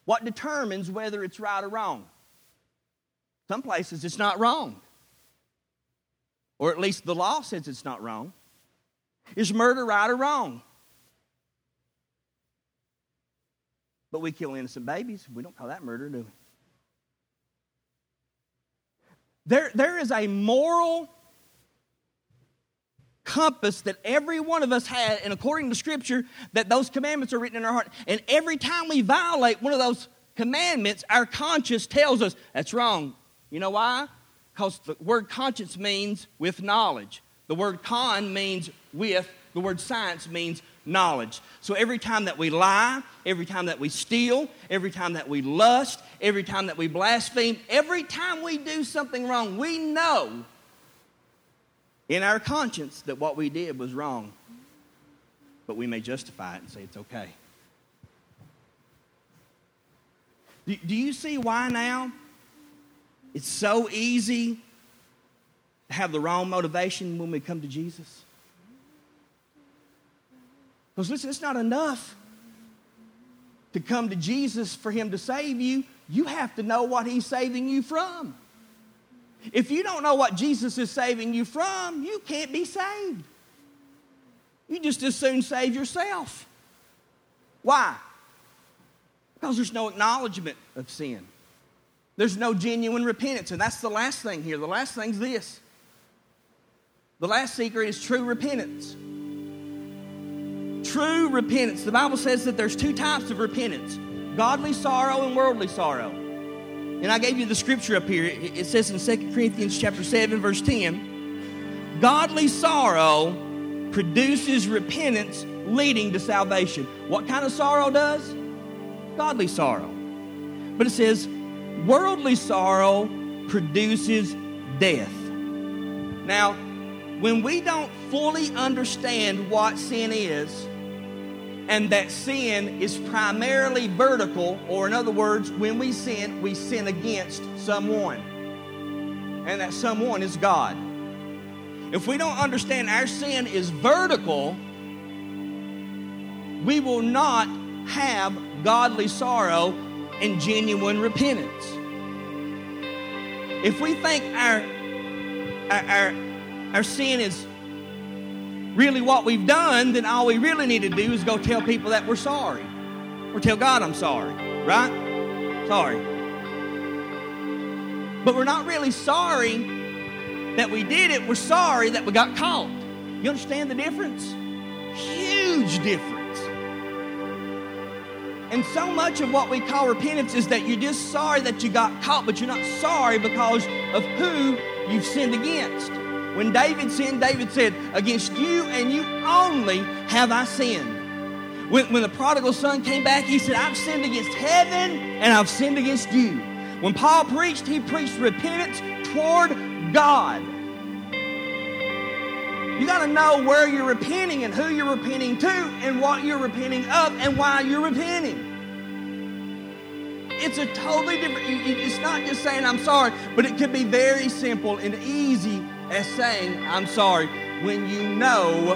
What determines whether it's right or wrong? Some places it's not wrong. Or at least the law says it's not wrong. Is murder right or wrong? But we kill innocent babies. We don't call that murder, do we? There, there is a moral compass that every one of us had, and according to Scripture, that those commandments are written in our heart. And every time we violate one of those commandments, our conscience tells us that's wrong. You know why? Because the word conscience means with knowledge. The word con means with. The word science means knowledge. So every time that we lie, every time that we steal, every time that we lust, every time that we blaspheme, every time we do something wrong, we know in our conscience that what we did was wrong, but we may justify it and say it's okay. Do, do you see why now it's so easy to have the wrong motivation when we come to Jesus? Because listen, it's not enough to come to Jesus for him to save you. You have to know what he's saving you from. If you don't know what Jesus is saving you from, you can't be saved. You just as soon save yourself. Why? Because there's no acknowledgement of sin. There's no genuine repentance. And that's the last thing here. The last thing's this. The last secret is true repentance. True repentance. The Bible says that there's two types of repentance. Godly sorrow and worldly sorrow. And I gave you the scripture up here. It says in Second Corinthians chapter seven, verse ten, godly sorrow produces repentance leading to salvation. What kind of sorrow does? Godly sorrow. But it says, worldly sorrow produces death. Now, when we don't fully understand what sin is, and that sin is primarily vertical, or in other words, when we sin, we sin against someone. And that someone is God. If we don't understand our sin is vertical, we will not have godly sorrow and genuine repentance. If we think our, our, our, our sin is really what we've done, then all we really need to do is go tell people that we're sorry. Or tell God I'm sorry, right? Sorry. But we're not really sorry that we did it. We're sorry that we got caught. You understand the difference? Huge difference. And so much of what we call repentance is that you're just sorry that you got caught, but you're not sorry because of who you've sinned against. When David sinned, David said, against you and you only have I sinned. When, when the prodigal son came back, he said, I've sinned against heaven and I've sinned against you. When Paul preached, he preached repentance toward God. You got to know where you're repenting and who you're repenting to and what you're repenting of and why you're repenting. It's a totally different, it's not just saying I'm sorry, but it could be very simple and easy as saying I'm sorry when you know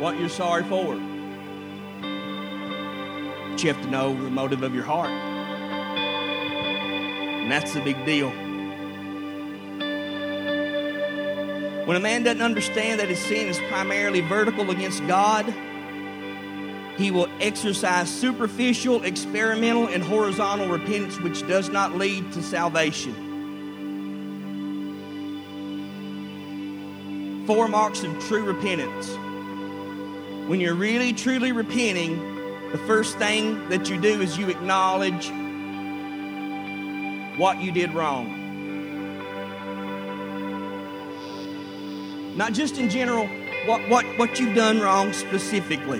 what you're sorry for. But you have to know the motive of your heart. And that's the big deal. When a man doesn't understand that his sin is primarily vertical against God, he will exercise superficial, experimental, and horizontal repentance, which does not lead to salvation. Four marks of true repentance. When you're really, truly repenting, the first thing that you do is you acknowledge what you did wrong. Not just in general, what, what, what you've done wrong specifically.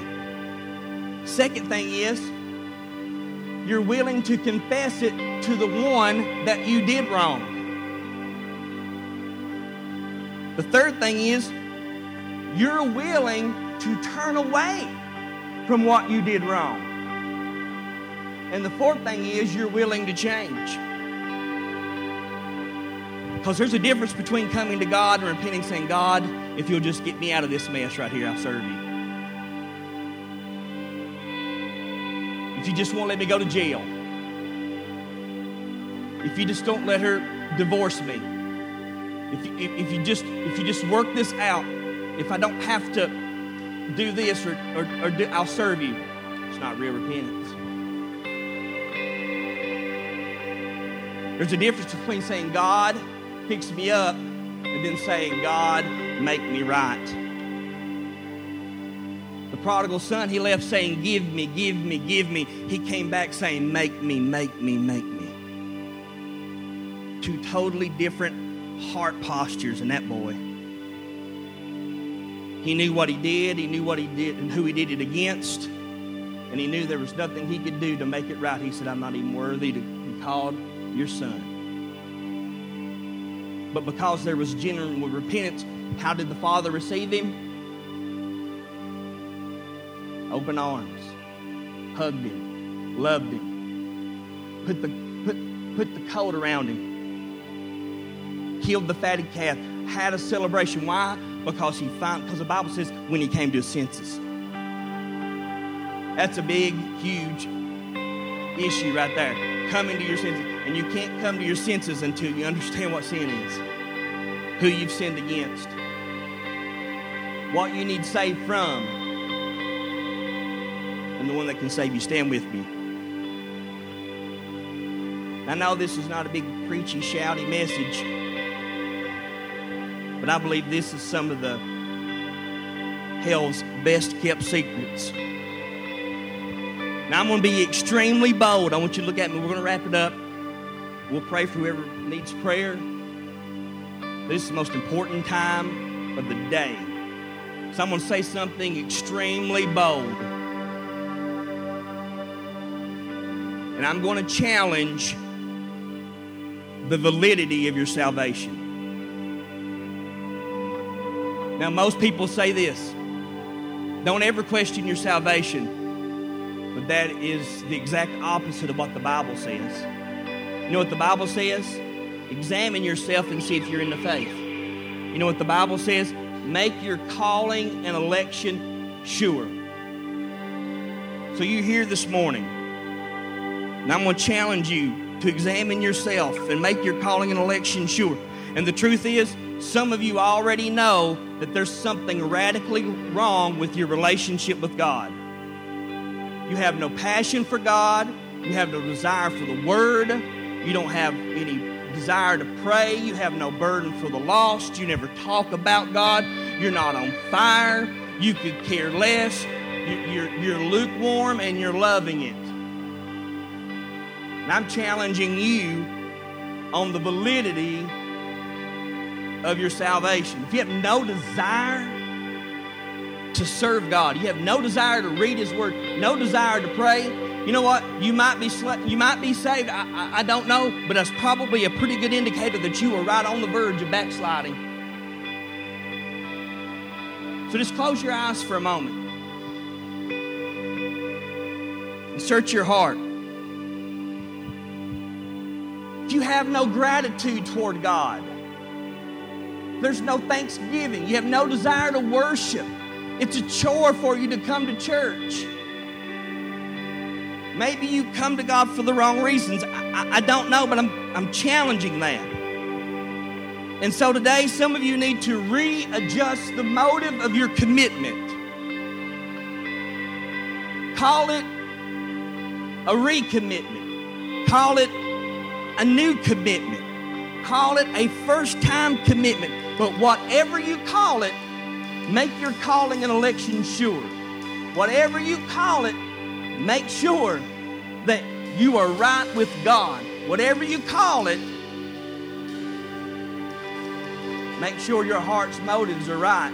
Second thing is, you're willing to confess it to the one that you did wrong. The third thing is, you're willing to turn away from what you did wrong. And the fourth thing is, you're willing to change. Because there's a difference between coming to God and repenting, saying, God, if you'll just get me out of this mess right here, I'll serve you. If you just won't let me go to jail. If you just don't let her divorce me. If you, if, if you just if you just work this out. If I don't have to do this or, or, or do, I'll serve you. It's not real repentance. There's a difference between saying, God, fix me up, and then saying, God, make me right. The prodigal son, he left saying, give me, give me, give me. He came back saying, make me, make me, make me. Two totally different heart postures in that boy. He knew what he did, he knew what he did and who he did it against, and he knew there was nothing he could do to make it right. He said, I'm not even worthy to be called your son. But because there was genuine repentance, how did the father receive him? Open arms, hugged him, loved him, put the, put, put the coat around him, killed the fatted calf, had a celebration. Why? Because he found, because the Bible says when he came to his senses. That's a big, huge issue right there. Coming to your senses. And you can't come to your senses until you understand what sin is, who you've sinned against, what you need saved from, and the one that can save you. Stand with me. I know this is not a big preachy, shouty message, but I believe this is some of the hell's best kept secrets. Now I'm going to be extremely bold. I want you to look at me. We're going to wrap it up. We'll pray for whoever needs prayer. This is the most important time of the day. So I'm going to say something extremely bold. And I'm going to challenge the validity of your salvation. Now, most people say this, don't ever question your salvation. But that is the exact opposite of what the Bible says. You know what the Bible says? Examine yourself and see if you're in the faith. You know what the Bible says? Make your calling and election sure. So you're here this morning. And I'm going to challenge you to examine yourself and make your calling and election sure. And the truth is, some of you already know that there's something radically wrong with your relationship with God. You have no passion for God. You have no desire for the Word. You don't have any desire to pray. You have no burden for the lost. You never talk about God. You're not on fire. You could care less. You're, you're lukewarm and you're loving it. And I'm challenging you on the validity of your salvation. If you have no desire to serve God, you have no desire to read His Word, no desire to pray, you know what? You might be sl- you might be saved. I, I, I don't know, but that's probably a pretty good indicator that you are right on the verge of backsliding. So just close your eyes for a moment. And search your heart. If you have no gratitude toward God, there's no thanksgiving. You have no desire to worship. It's a chore for you to come to church. Maybe you come to God for the wrong reasons. I, I don't know, but I'm, I'm challenging that. And so today, some of you need to readjust the motive of your commitment. Call it a recommitment. Call it a new commitment. Call it a first-time commitment. But whatever you call it, make your calling and election sure. Whatever you call it, make sure that you are right with God. Whatever you call it, make sure your heart's motives are right.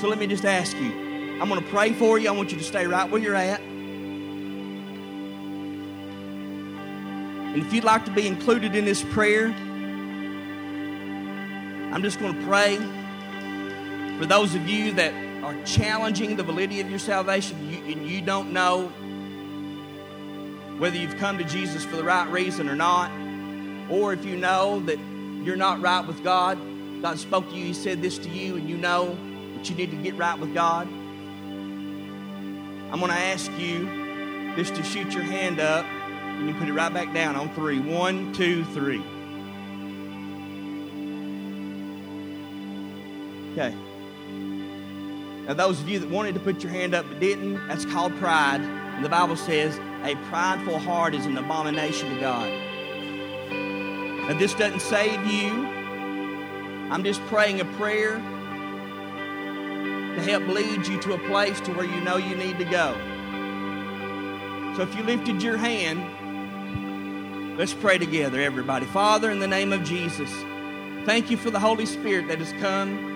So let me just ask you. I'm going to pray for you. I want you to stay right where you're at. And if you'd like to be included in this prayer, I'm just going to pray for those of you that are challenging the validity of your salvation and you don't know whether you've come to Jesus for the right reason or not, or if you know that you're not right with God, God spoke to you, He said this to you, and you know that you need to get right with God. I'm going to ask you just to shoot your hand up. And you put it right back down on three. One, two, three. Okay. Now those of you that wanted to put your hand up but didn't, that's called pride. And the Bible says a prideful heart is an abomination to God. Now this doesn't save you. I'm just praying a prayer to help lead you to a place to where you know you need to go. So if you lifted your hand, let's pray together, everybody. Father, in the name of Jesus, thank you for the Holy Spirit that has come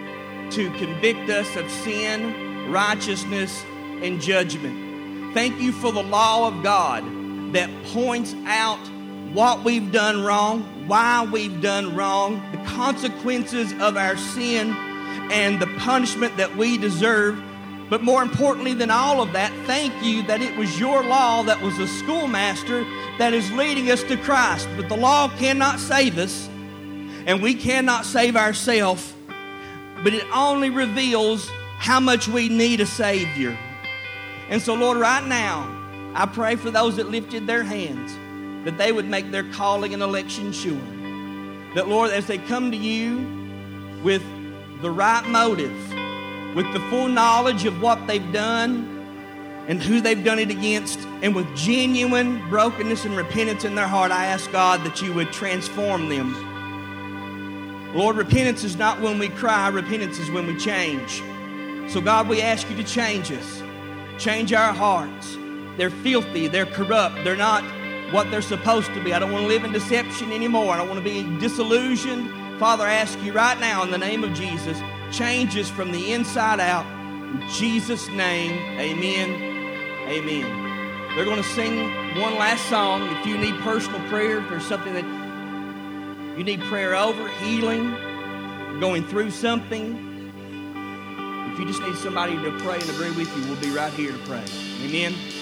to convict us of sin, righteousness, and judgment. Thank you for the law of God that points out what we've done wrong, why we've done wrong, the consequences of our sin, and the punishment that we deserve. But more importantly than all of that, thank you that it was your law that was a schoolmaster that is leading us to Christ. But the law cannot save us, and we cannot save ourselves, but it only reveals how much we need a Savior. And so, Lord, right now, I pray for those that lifted their hands, that they would make their calling and election sure. That, Lord, as they come to you with the right motive, with the full knowledge of what they've done and who they've done it against, and with genuine brokenness and repentance in their heart, I ask, God, that you would transform them. Lord, repentance is not when we cry. Repentance is when we change. So, God, we ask you to change us. Change our hearts. They're filthy. They're corrupt. They're not what they're supposed to be. I don't want to live in deception anymore. I don't want to be disillusioned. Father, I ask you right now in the name of Jesus, change us from the inside out. In Jesus' name, amen, amen. They're going to sing one last song. If you need personal prayer, if there's something that you need prayer over, healing, going through something, if you just need somebody to pray and agree with you, we'll be right here to pray. Amen.